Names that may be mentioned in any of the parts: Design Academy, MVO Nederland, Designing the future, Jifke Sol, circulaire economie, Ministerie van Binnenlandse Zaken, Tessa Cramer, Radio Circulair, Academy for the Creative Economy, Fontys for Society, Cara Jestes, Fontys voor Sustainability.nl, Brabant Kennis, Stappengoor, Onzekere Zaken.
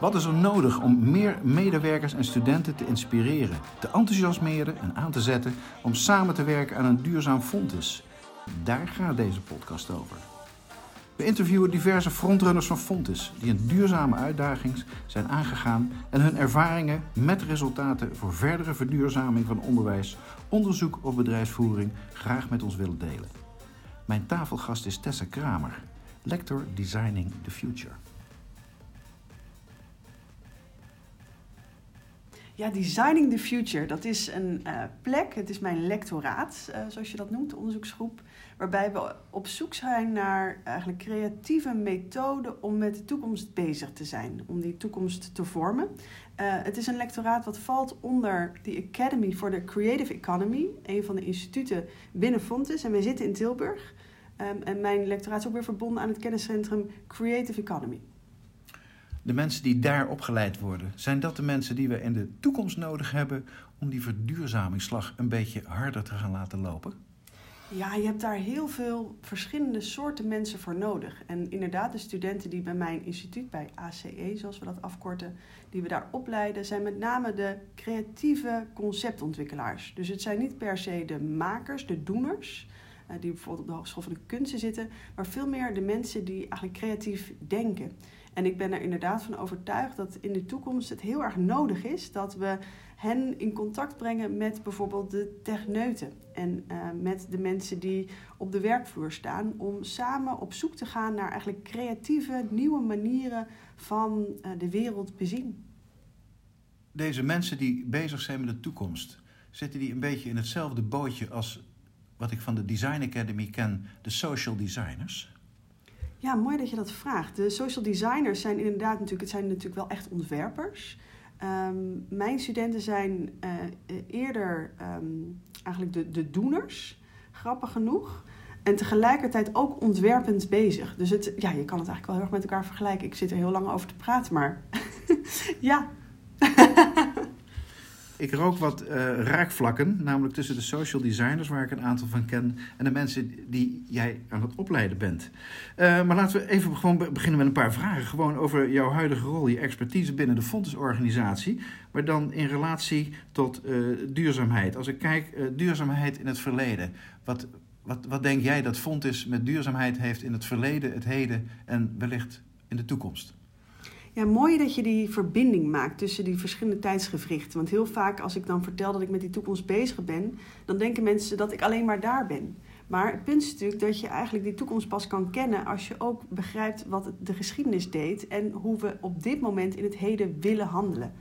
Wat is er nodig om meer medewerkers en studenten te inspireren, te enthousiasmeren en aan te zetten om samen te werken aan een duurzaam Fontys? Daar gaat deze podcast over. We interviewen diverse frontrunners van Fontys die een duurzame uitdaging zijn aangegaan en hun ervaringen met resultaten voor verdere verduurzaming van onderwijs, onderzoek of bedrijfsvoering graag met ons willen delen. Mijn tafelgast is Tessa Cramer, lector Designing the Future. Ja, Designing the Future, dat is een plek, het is mijn lectoraat, zoals je dat noemt, de onderzoeksgroep, waarbij we op zoek zijn naar eigenlijk creatieve methoden om met de toekomst bezig te zijn, om die toekomst te vormen. Het is een lectoraat wat valt onder de Academy for the Creative Economy, een van de instituten binnen Fontys, en wij zitten in Tilburg. En mijn lectoraat is ook weer verbonden aan het kenniscentrum Creative Economy. De mensen die daar opgeleid worden, zijn dat de mensen die we in de toekomst nodig hebben om die verduurzamingsslag een beetje harder te gaan laten lopen? Ja, je hebt daar heel veel verschillende soorten mensen voor nodig. En inderdaad, de studenten die bij mijn instituut, bij ACE zoals we dat afkorten, die we daar opleiden, zijn met name de creatieve conceptontwikkelaars. Dus het zijn niet per se de makers, de doeners, die bijvoorbeeld op de Hogeschool van de Kunsten zitten, maar veel meer de mensen die eigenlijk creatief denken. En ik ben er inderdaad van overtuigd dat in de toekomst het heel erg nodig is dat we hen in contact brengen met bijvoorbeeld de techneuten. En met de mensen die op de werkvloer staan om samen op zoek te gaan naar eigenlijk creatieve nieuwe manieren van de wereld bezien. Deze mensen die bezig zijn met de toekomst, zitten die een beetje in hetzelfde bootje als wat ik van de Design Academy ken, de social designers? Ja, mooi dat je dat vraagt. De social designers zijn inderdaad natuurlijk, het zijn natuurlijk wel echt ontwerpers. Mijn studenten zijn eerder eigenlijk de doeners, grappig genoeg. En tegelijkertijd ook ontwerpend bezig. Dus het, ja, je kan het eigenlijk wel heel erg met elkaar vergelijken. Ik zit er heel lang over te praten, maar ja. Ik rook wat raakvlakken, namelijk tussen de social designers, waar ik een aantal van ken, en de mensen die jij aan het opleiden bent. Maar laten we even gewoon beginnen met een paar vragen. Gewoon over jouw huidige rol, je expertise binnen de Fontys-organisatie, maar dan in relatie tot duurzaamheid. Als ik kijk, duurzaamheid in het verleden. Wat denk jij dat Fontys met duurzaamheid heeft in het verleden, het heden en wellicht in de toekomst? Ja, mooi dat je die verbinding maakt tussen die verschillende tijdsgewrichten. Want heel vaak als ik dan vertel dat ik met die toekomst bezig ben, dan denken mensen dat ik alleen maar daar ben. Maar het punt is natuurlijk dat je eigenlijk die toekomst pas kan kennen als je ook begrijpt wat de geschiedenis deed en hoe we op dit moment in het heden willen handelen.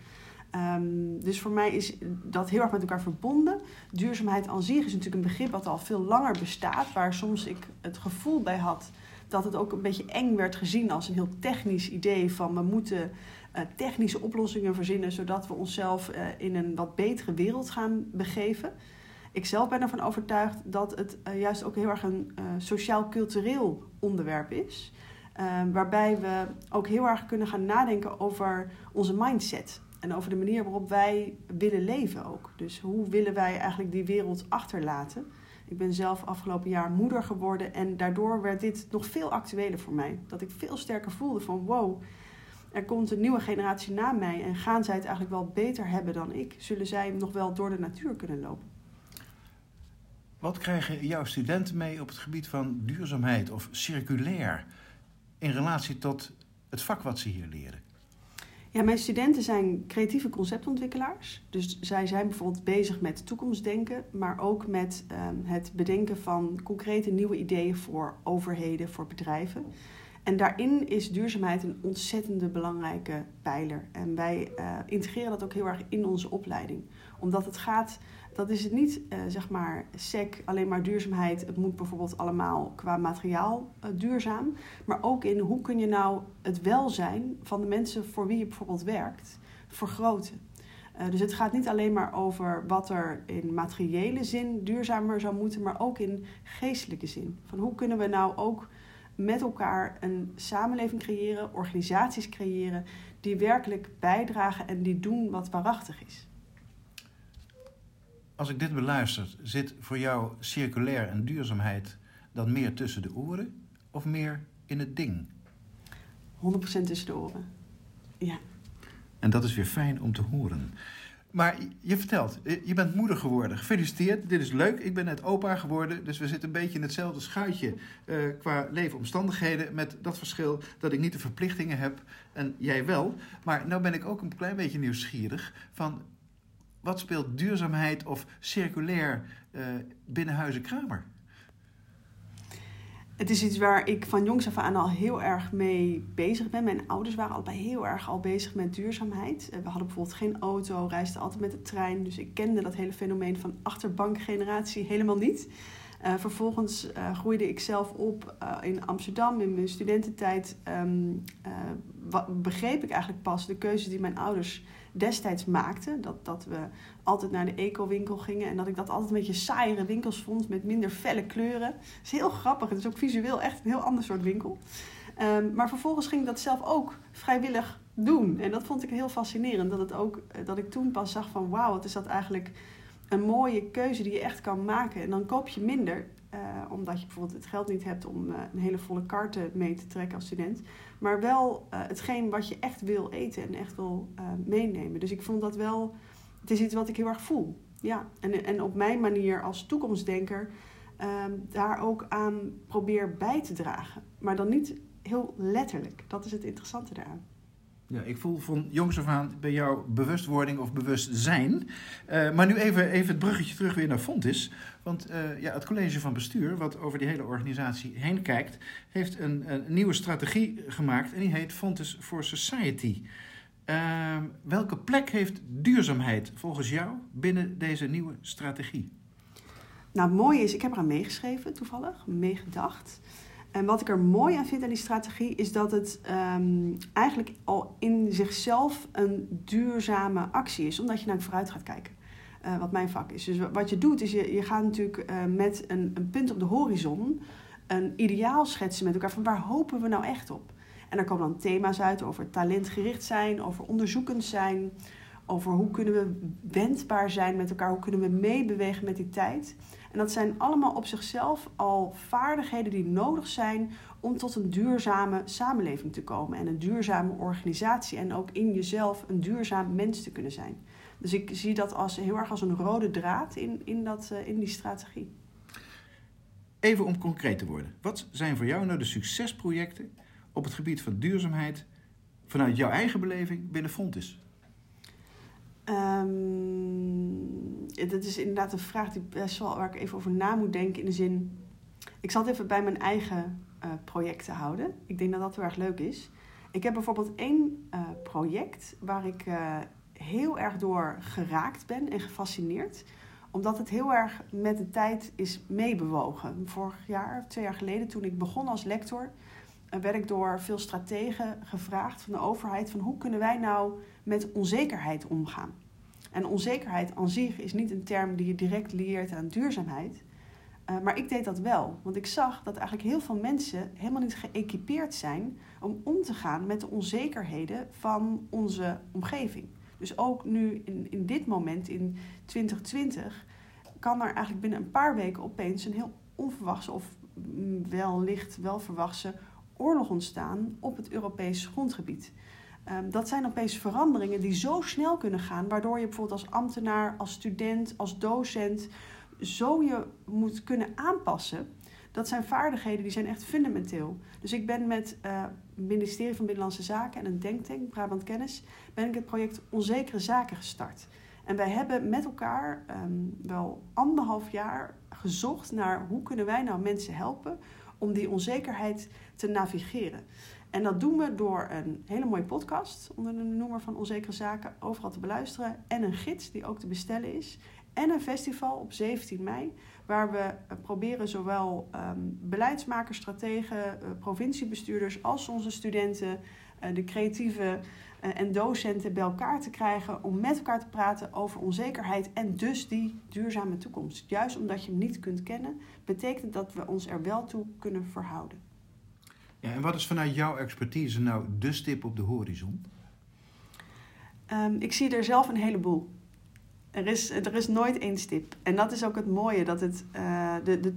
Dus voor mij is dat heel erg met elkaar verbonden. Duurzaamheid aan zich is natuurlijk een begrip wat al veel langer bestaat, waar soms ik het gevoel bij had dat het ook een beetje eng werd gezien als een heel technisch idee van we moeten technische oplossingen verzinnen zodat we onszelf in een wat betere wereld gaan begeven. Ik zelf ben ervan overtuigd dat het juist ook heel erg een sociaal-cultureel onderwerp is. Waarbij we ook heel erg kunnen gaan nadenken over onze mindset. En over de manier waarop wij willen leven ook. Dus hoe willen wij eigenlijk die wereld achterlaten? Ik ben zelf afgelopen jaar moeder geworden en daardoor werd dit nog veel actueler voor mij. Dat ik veel sterker voelde van wow, er komt een nieuwe generatie na mij en gaan zij het eigenlijk wel beter hebben dan ik? Zullen zij nog wel door de natuur kunnen lopen? Wat krijgen jouw studenten mee op het gebied van duurzaamheid of circulair in relatie tot het vak wat ze hier leren? Ja, mijn studenten zijn creatieve conceptontwikkelaars. Dus zij zijn bijvoorbeeld bezig met toekomstdenken, maar ook met het bedenken van concrete nieuwe ideeën voor overheden, voor bedrijven. En daarin is duurzaamheid een ontzettend belangrijke pijler. En wij integreren dat ook heel erg in onze opleiding. Omdat het gaat, dat is het niet, zeg maar, sec, alleen maar duurzaamheid. Het moet bijvoorbeeld allemaal qua materiaal duurzaam. Maar ook in hoe kun je nou het welzijn van de mensen voor wie je bijvoorbeeld werkt vergroten. Dus het gaat niet alleen maar over wat er in materiële zin duurzamer zou moeten, maar ook in geestelijke zin. Van hoe kunnen we nou ook met elkaar een samenleving creëren, organisaties creëren die werkelijk bijdragen en die doen wat waarachtig is. Als ik dit beluister, zit voor jou circulair en duurzaamheid dan meer tussen de oren of meer in het ding. 100% tussen de oren, ja. En dat is weer fijn om te horen. Maar je vertelt, je bent moeder geworden. Gefeliciteerd, dit is leuk. Ik ben net opa geworden, dus we zitten een beetje in hetzelfde schuitje qua leefomstandigheden. Met dat verschil dat ik niet de verplichtingen heb en jij wel. Maar nou ben ik ook een klein beetje nieuwsgierig van wat speelt duurzaamheid of circulair binnenhuizen Cramer? Het is iets waar ik van jongs af aan al heel erg mee bezig ben. Mijn ouders waren allebei heel erg al bezig met duurzaamheid. We hadden bijvoorbeeld geen auto, reisden altijd met de trein. Dus ik kende dat hele fenomeen van achterbankgeneratie helemaal niet. Vervolgens groeide ik zelf op in Amsterdam in mijn studententijd. Begreep ik eigenlijk pas de keuze die mijn ouders destijds maakten. Dat we altijd naar de eco-winkel gingen. En dat ik dat altijd een beetje saaiere winkels vond met minder felle kleuren. Het is heel grappig. Het is ook visueel echt een heel ander soort winkel. Maar vervolgens ging ik dat zelf ook vrijwillig doen. En dat vond ik heel fascinerend. Dat ik toen pas zag van wauw, wat is dat eigenlijk een mooie keuze die je echt kan maken. En dan koop je minder. Omdat je bijvoorbeeld het geld niet hebt om een hele volle kaarten mee te trekken als student. Maar wel hetgeen wat je echt wil eten en echt wil meenemen. Dus ik vond dat wel, het is iets wat ik heel erg voel. Ja. En op mijn manier als toekomstdenker daar ook aan probeer bij te dragen. Maar dan niet heel letterlijk. Dat is het interessante daaraan. Ja, ik voel van jongs af aan bij jou bewustwording of bewustzijn. Maar nu even het bruggetje terug weer naar Fontys. Want het college van bestuur, wat over die hele organisatie heen kijkt, heeft een nieuwe strategie gemaakt en die heet Fontys for Society. Welke plek heeft duurzaamheid volgens jou binnen deze nieuwe strategie? Nou, het mooie is, ik heb eraan meegeschreven toevallig, meegedacht. En wat ik er mooi aan vind aan die strategie is dat het eigenlijk al in zichzelf een duurzame actie is. Omdat je naar vooruit gaat kijken, wat mijn vak is. Dus wat je doet is, je gaat natuurlijk met een punt op de horizon een ideaal schetsen met elkaar van waar hopen we nou echt op. En daar komen dan thema's uit over talentgericht zijn, over onderzoekend zijn, over hoe kunnen we wendbaar zijn met elkaar, hoe kunnen we meebewegen met die tijd. En dat zijn allemaal op zichzelf al vaardigheden die nodig zijn om tot een duurzame samenleving te komen. En een duurzame organisatie en ook in jezelf een duurzaam mens te kunnen zijn. Dus ik zie dat heel erg als een rode draad in die strategie. Even om concreet te worden. Wat zijn voor jou nou de succesprojecten op het gebied van duurzaamheid vanuit jouw eigen beleving binnen Fontys? Dat is inderdaad een vraag die best wel, waar ik even over na moet denken. In de zin, ik zal het even bij mijn eigen projecten houden. Ik denk dat dat heel erg leuk is. Ik heb bijvoorbeeld één project waar ik heel erg door geraakt ben en gefascineerd. Omdat het heel erg met de tijd is meebewogen. Vorig jaar, 2 jaar geleden, toen ik begon als lector, werd ik door veel strategen gevraagd van de overheid van hoe kunnen wij nou met onzekerheid omgaan. En onzekerheid aan zich is niet een term die je direct leert aan duurzaamheid. Maar ik deed dat wel. Want ik zag dat eigenlijk heel veel mensen helemaal niet geëquipeerd zijn om te gaan met de onzekerheden van onze omgeving. Dus ook nu in dit moment, in 2020, kan er eigenlijk binnen een paar weken opeens een heel onverwachte of wellicht welverwachte oorlog ontstaan op het Europees grondgebied. Dat zijn opeens veranderingen die zo snel kunnen gaan, waardoor je bijvoorbeeld als ambtenaar, als student, als docent zo je moet kunnen aanpassen. Dat zijn vaardigheden die zijn echt fundamenteel. Dus ik ben met het Ministerie van Binnenlandse Zaken en een denktank, Brabant Kennis, ben ik het project Onzekere Zaken gestart. En wij hebben met elkaar wel 1,5 jaar gezocht naar hoe kunnen wij nou mensen helpen om die onzekerheid te navigeren. En dat doen we door een hele mooie podcast onder de noemer van Onzekere Zaken overal te beluisteren. En een gids die ook te bestellen is. En een festival op 17 mei waar we proberen zowel beleidsmakers, strategen, provinciebestuurders als onze studenten, de creatieven en docenten bij elkaar te krijgen om met elkaar te praten over onzekerheid en dus die duurzame toekomst. Juist omdat je hem niet kunt kennen, betekent dat we ons er wel toe kunnen verhouden. Ja, en wat is vanuit jouw expertise nou de stip op de horizon? Ik zie er zelf een heleboel. Er is nooit één stip. En dat is ook het mooie, dat de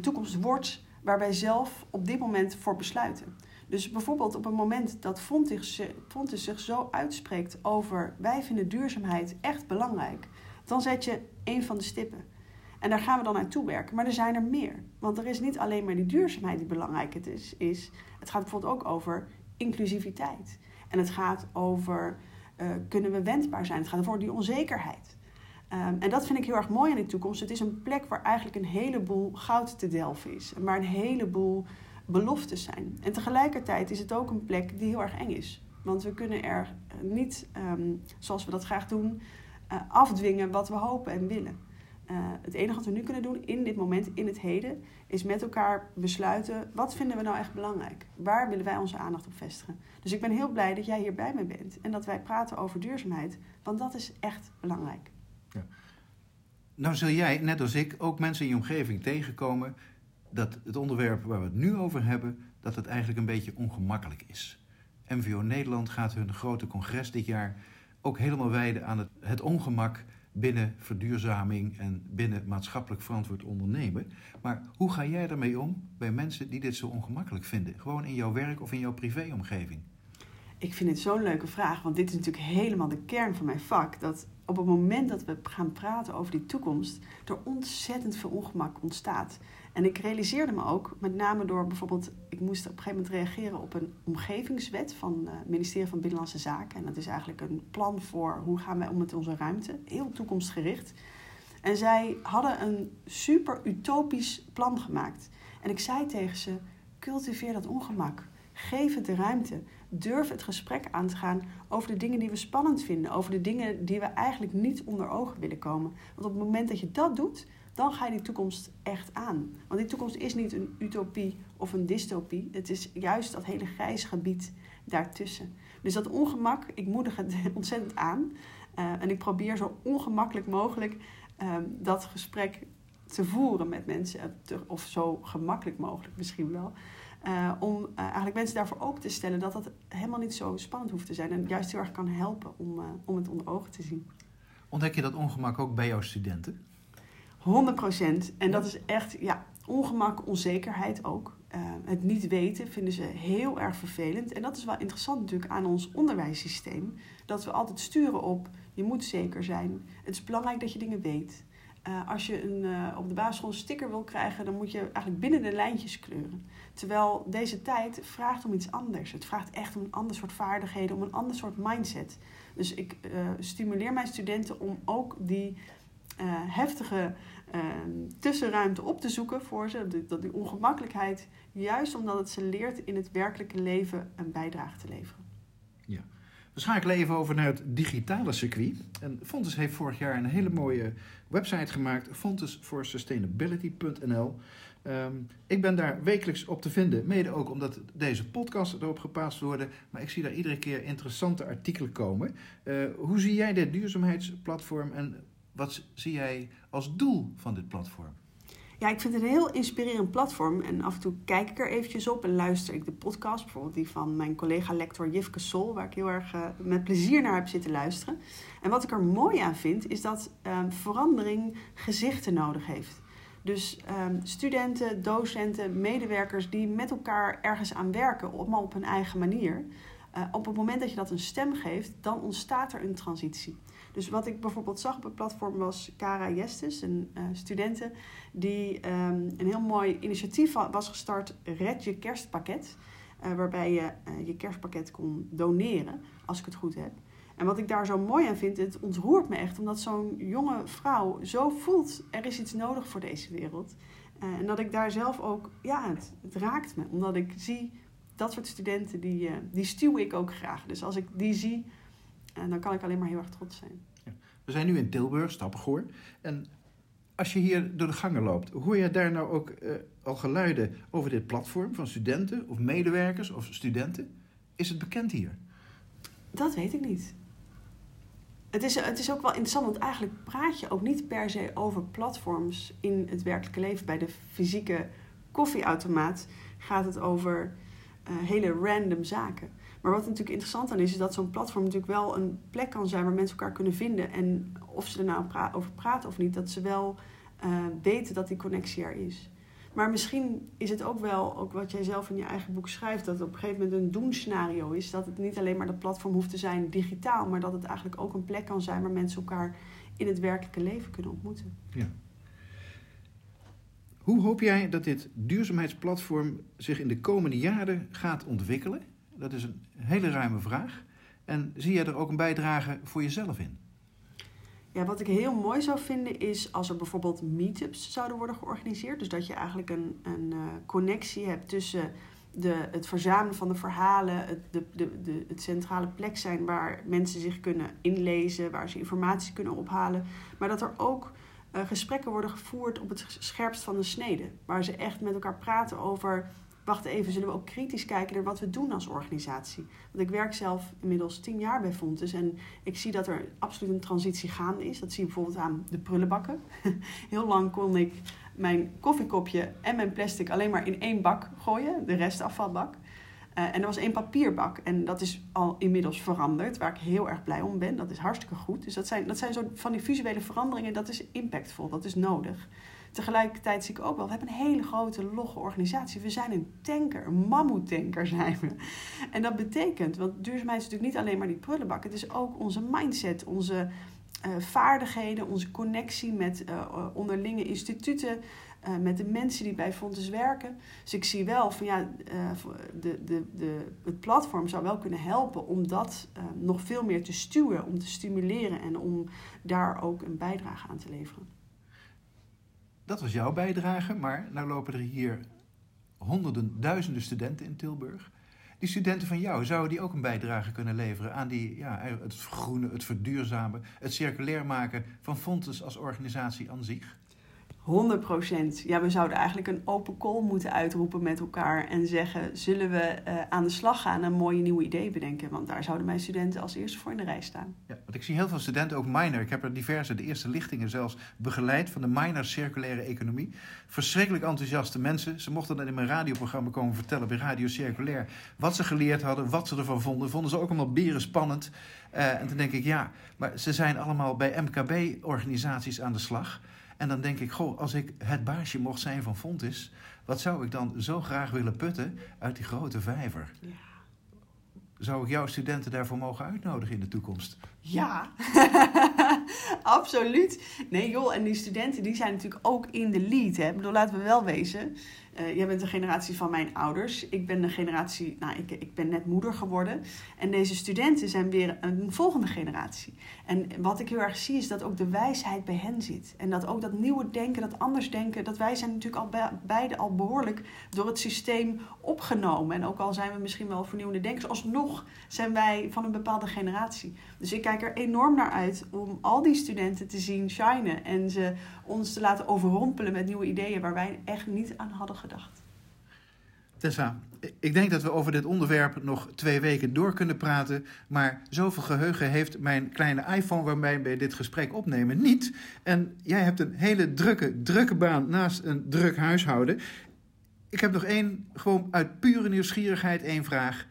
toekomst wordt waar wij zelf op dit moment voor besluiten. Dus bijvoorbeeld op het moment dat Fontys zich zo uitspreekt over wij vinden duurzaamheid echt belangrijk, dan zet je één van de stippen. En daar gaan we dan naartoe werken. Maar er zijn er meer. Want er is niet alleen maar die duurzaamheid die belangrijk is. Het gaat bijvoorbeeld ook over inclusiviteit. En het gaat over kunnen we wendbaar zijn. Het gaat over die onzekerheid. En dat vind ik heel erg mooi in de toekomst. Het is een plek waar eigenlijk een heleboel goud te delven is. En waar een heleboel beloftes zijn. En tegelijkertijd is het ook een plek die heel erg eng is. Want we kunnen er niet, zoals we dat graag doen, afdwingen wat we hopen en willen. Het enige wat we nu kunnen doen in dit moment, in het heden, is met elkaar besluiten wat vinden we nou echt belangrijk? Waar willen wij onze aandacht op vestigen? Dus ik ben heel blij dat jij hier bij me bent en dat wij praten over duurzaamheid, want dat is echt belangrijk. Ja. Nou zul jij, net als ik, ook mensen in je omgeving tegenkomen dat het onderwerp waar we het nu over hebben, dat het eigenlijk een beetje ongemakkelijk is. MVO Nederland gaat hun grote congres dit jaar ook helemaal wijden aan het ongemak binnen verduurzaming en binnen maatschappelijk verantwoord ondernemen. Maar hoe ga jij daarmee om bij mensen die dit zo ongemakkelijk vinden? Gewoon in jouw werk of in jouw privéomgeving? Ik vind het zo'n leuke vraag, want dit is natuurlijk helemaal de kern van mijn vak. Dat op het moment dat we gaan praten over die toekomst, er ontzettend veel ongemak ontstaat. En ik realiseerde me ook, met name door bijvoorbeeld, ik moest op een gegeven moment reageren op een omgevingswet van het Ministerie van Binnenlandse Zaken. En dat is eigenlijk een plan voor hoe gaan wij om met onze ruimte. Heel toekomstgericht. En zij hadden een super utopisch plan gemaakt. En ik zei tegen ze, cultiveer dat ongemak. Geef het de ruimte. Durf het gesprek aan te gaan over de dingen die we spannend vinden. Over de dingen die we eigenlijk niet onder ogen willen komen. Want op het moment dat je dat doet, dan ga je die toekomst echt aan. Want die toekomst is niet een utopie of een dystopie. Het is juist dat hele grijs gebied daartussen. Dus dat ongemak, ik moedig het ontzettend aan. En ik probeer zo ongemakkelijk mogelijk dat gesprek te voeren met mensen. Of zo gemakkelijk mogelijk misschien wel. Om eigenlijk mensen daarvoor open te stellen dat dat helemaal niet zo spannend hoeft te zijn. En juist heel erg kan helpen om het onder ogen te zien. Ontdek je dat ongemak ook bij jouw studenten? 100%. En dat is echt ongemak, onzekerheid ook. Het niet weten vinden ze heel erg vervelend. En dat is wel interessant natuurlijk aan ons onderwijssysteem. Dat we altijd sturen op, je moet zeker zijn. Het is belangrijk dat je dingen weet. Als je op de basisschool een sticker wil krijgen, dan moet je eigenlijk binnen de lijntjes kleuren. Terwijl deze tijd vraagt om iets anders. Het vraagt echt om een ander soort vaardigheden, om een ander soort mindset. Dus ik stimuleer mijn studenten om ook die heftige tussenruimte op te zoeken voor ze. Die ongemakkelijkheid, juist omdat het ze leert in het werkelijke leven een bijdrage te leveren. Ja. We schakelen even over naar het digitale circuit. En Fontys heeft vorig jaar een hele mooie website gemaakt, Fontys voor Sustainability.nl. Ik ben daar wekelijks op te vinden, mede ook omdat deze podcasts erop geplaatst worden. Maar ik zie daar iedere keer interessante artikelen komen. Hoe zie jij dit duurzaamheidsplatform en wat zie jij als doel van dit platform? Ja, ik vind het een heel inspirerend platform. En af en toe kijk ik er eventjes op en luister ik de podcast. Bijvoorbeeld die van mijn collega-lector Jifke Sol, waar ik heel erg met plezier naar heb zitten luisteren. En wat ik er mooi aan vind, is dat verandering gezichten nodig heeft. Dus studenten, docenten, medewerkers die met elkaar ergens aan werken, allemaal op hun eigen manier. Op het moment dat je dat een stem geeft, dan ontstaat er een transitie. Dus wat ik bijvoorbeeld zag op het platform was Cara Jestes, een studente die een heel mooi initiatief was gestart, Red je kerstpakket, waarbij je je kerstpakket kon doneren, als ik het goed heb. En wat ik daar zo mooi aan vind, het ontroert me echt, omdat zo'n jonge vrouw zo voelt, er is iets nodig voor deze wereld. En dat ik daar zelf ook, het raakt me, omdat ik zie dat soort studenten, die stuw ik ook graag. Dus als ik die zie, en dan kan ik alleen maar heel erg trots zijn. Ja. We zijn nu in Tilburg, Stappengoor. En als je hier door de gangen loopt, hoor je daar nou ook al geluiden over dit platform van studenten of medewerkers of studenten? Is het bekend hier? Dat weet ik niet. Het is ook wel interessant, want eigenlijk praat je ook niet per se over platforms in het werkelijke leven. Bij de fysieke koffieautomaat gaat het over hele random zaken. Maar wat er natuurlijk interessant aan is dat zo'n platform natuurlijk wel een plek kan zijn waar mensen elkaar kunnen vinden. En of ze er nou over praten of niet, dat ze wel weten dat die connectie er is. Maar misschien is het ook wel, ook wat jij zelf in je eigen boek schrijft, dat het op een gegeven moment een doenscenario is. Dat het niet alleen maar dat platform hoeft te zijn digitaal, maar dat het eigenlijk ook een plek kan zijn waar mensen elkaar in het werkelijke leven kunnen ontmoeten. Ja. Hoe hoop jij dat dit duurzaamheidsplatform zich in de komende jaren gaat ontwikkelen? Dat is een hele ruime vraag. En zie jij er ook een bijdrage voor jezelf in? Ja, wat ik heel mooi zou vinden is als er bijvoorbeeld meetups zouden worden georganiseerd. Dus dat je eigenlijk een connectie hebt tussen het verzamelen van de verhalen, het centrale plek zijn waar mensen zich kunnen inlezen, waar ze informatie kunnen ophalen. Maar dat er ook gesprekken worden gevoerd op het scherpst van de snede. Waar ze echt met elkaar praten over, wacht even, zullen we ook kritisch kijken naar wat we doen als organisatie? Want ik werk zelf inmiddels 10 jaar bij Fontys en ik zie dat er absoluut een transitie gaande is. Dat zie je bijvoorbeeld aan de prullenbakken. Heel lang kon ik mijn koffiekopje en mijn plastic alleen maar in 1 bak gooien, de rest afvalbak. En er was 1 papierbak en dat is al inmiddels veranderd, waar ik heel erg blij om ben. Dat is hartstikke goed. Dus dat zijn zo van die visuele veranderingen, dat is impactvol, dat is nodig. Tegelijkertijd zie ik ook wel, we hebben een hele grote, logge organisatie. We zijn een tanker, een mammoetanker zijn we. En dat betekent, want duurzaamheid is natuurlijk niet alleen maar die prullenbak. Het is ook onze mindset, onze vaardigheden, onze connectie met onderlinge instituten, met de mensen die bij Fontys werken. Dus ik zie wel van ja, het platform zou wel kunnen helpen om dat nog veel meer te stuwen, om te stimuleren en om daar ook een bijdrage aan te leveren. Dat was jouw bijdrage, maar nou lopen er hier honderden, duizenden studenten in Tilburg. Die studenten van jou, zouden die ook een bijdrage kunnen leveren aan die, ja, het vergroenen, het verduurzamen, het circulair maken van Fontys als organisatie aan zich? 100%. Ja, we zouden eigenlijk een open call moeten uitroepen met elkaar en zeggen, zullen we aan de slag gaan en een mooie nieuwe idee bedenken? Want daar zouden mijn studenten als eerste voor in de rij staan. Ja, want ik zie heel veel studenten, ook minor. Ik heb er diverse, de eerste lichtingen zelfs, begeleid van de minor circulaire economie. Verschrikkelijk enthousiaste mensen. Ze mochten dan in mijn radioprogramma komen vertellen bij Radio Circulair wat ze geleerd hadden, wat ze ervan vonden. Vonden ze ook allemaal beren spannend. En toen denk ik, ja, maar ze zijn allemaal bij MKB-organisaties aan de slag. En dan denk ik, goh, als ik het baasje mocht zijn van Fontys, wat zou ik dan zo graag willen putten uit die grote vijver? Ja. Zou ik jouw studenten daarvoor mogen uitnodigen in de toekomst? Ja, absoluut. Nee joh, en die studenten die zijn natuurlijk ook in de lead. Hè? Ik bedoel, laten we wel wezen. Jij bent de generatie van mijn ouders. Ik ben de generatie, ik ben net moeder geworden. En deze studenten zijn weer een volgende generatie. En wat ik heel erg zie is dat ook de wijsheid bij hen zit. En dat ook dat nieuwe denken, dat anders denken, dat wij zijn natuurlijk beide al behoorlijk door het systeem opgenomen. En ook al zijn we misschien wel vernieuwende denkers, alsnog zijn wij van een bepaalde generatie. Dus ik kijk er enorm naar uit om al die studenten te zien shinen en ze ons te laten overrompelen met nieuwe ideeën waar wij echt niet aan hadden gedacht. Tessa, ik denk dat we over dit onderwerp nog 2 weken door kunnen praten, maar zoveel geheugen heeft mijn kleine iPhone waarmee we dit gesprek opnemen niet. En jij hebt een hele drukke baan naast een druk huishouden. Ik heb nog één, gewoon uit pure nieuwsgierigheid, 1 vraag.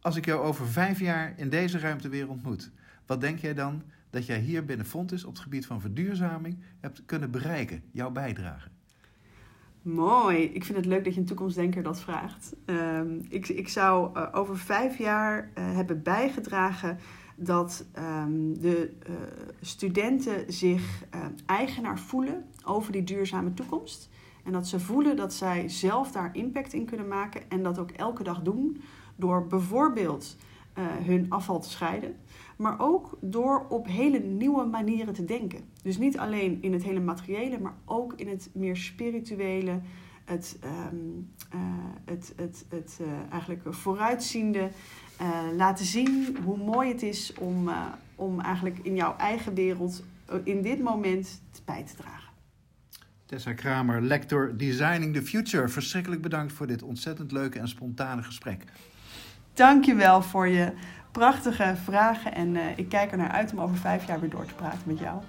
Als ik jou over 5 jaar in deze ruimte weer ontmoet, wat denk jij dan dat jij hier binnen Fontys op het gebied van verduurzaming hebt kunnen bereiken, jouw bijdrage? Mooi, ik vind het leuk dat je een toekomstdenker dat vraagt. Ik zou over 5 jaar hebben bijgedragen dat de studenten zich eigenaar voelen over die duurzame toekomst. En dat ze voelen dat zij zelf daar impact in kunnen maken en dat ook elke dag doen. Door bijvoorbeeld hun afval te scheiden, maar ook door op hele nieuwe manieren te denken. Dus niet alleen in het hele materiële, maar ook in het meer spirituele, eigenlijk vooruitziende, laten zien hoe mooi het is om eigenlijk in jouw eigen wereld in dit moment bij te dragen. Tessa Cramer, lector Designing the Future. Verschrikkelijk bedankt voor dit ontzettend leuke en spontane gesprek. Dank je wel voor je prachtige vragen en ik kijk er naar uit om over 5 jaar weer door te praten met jou.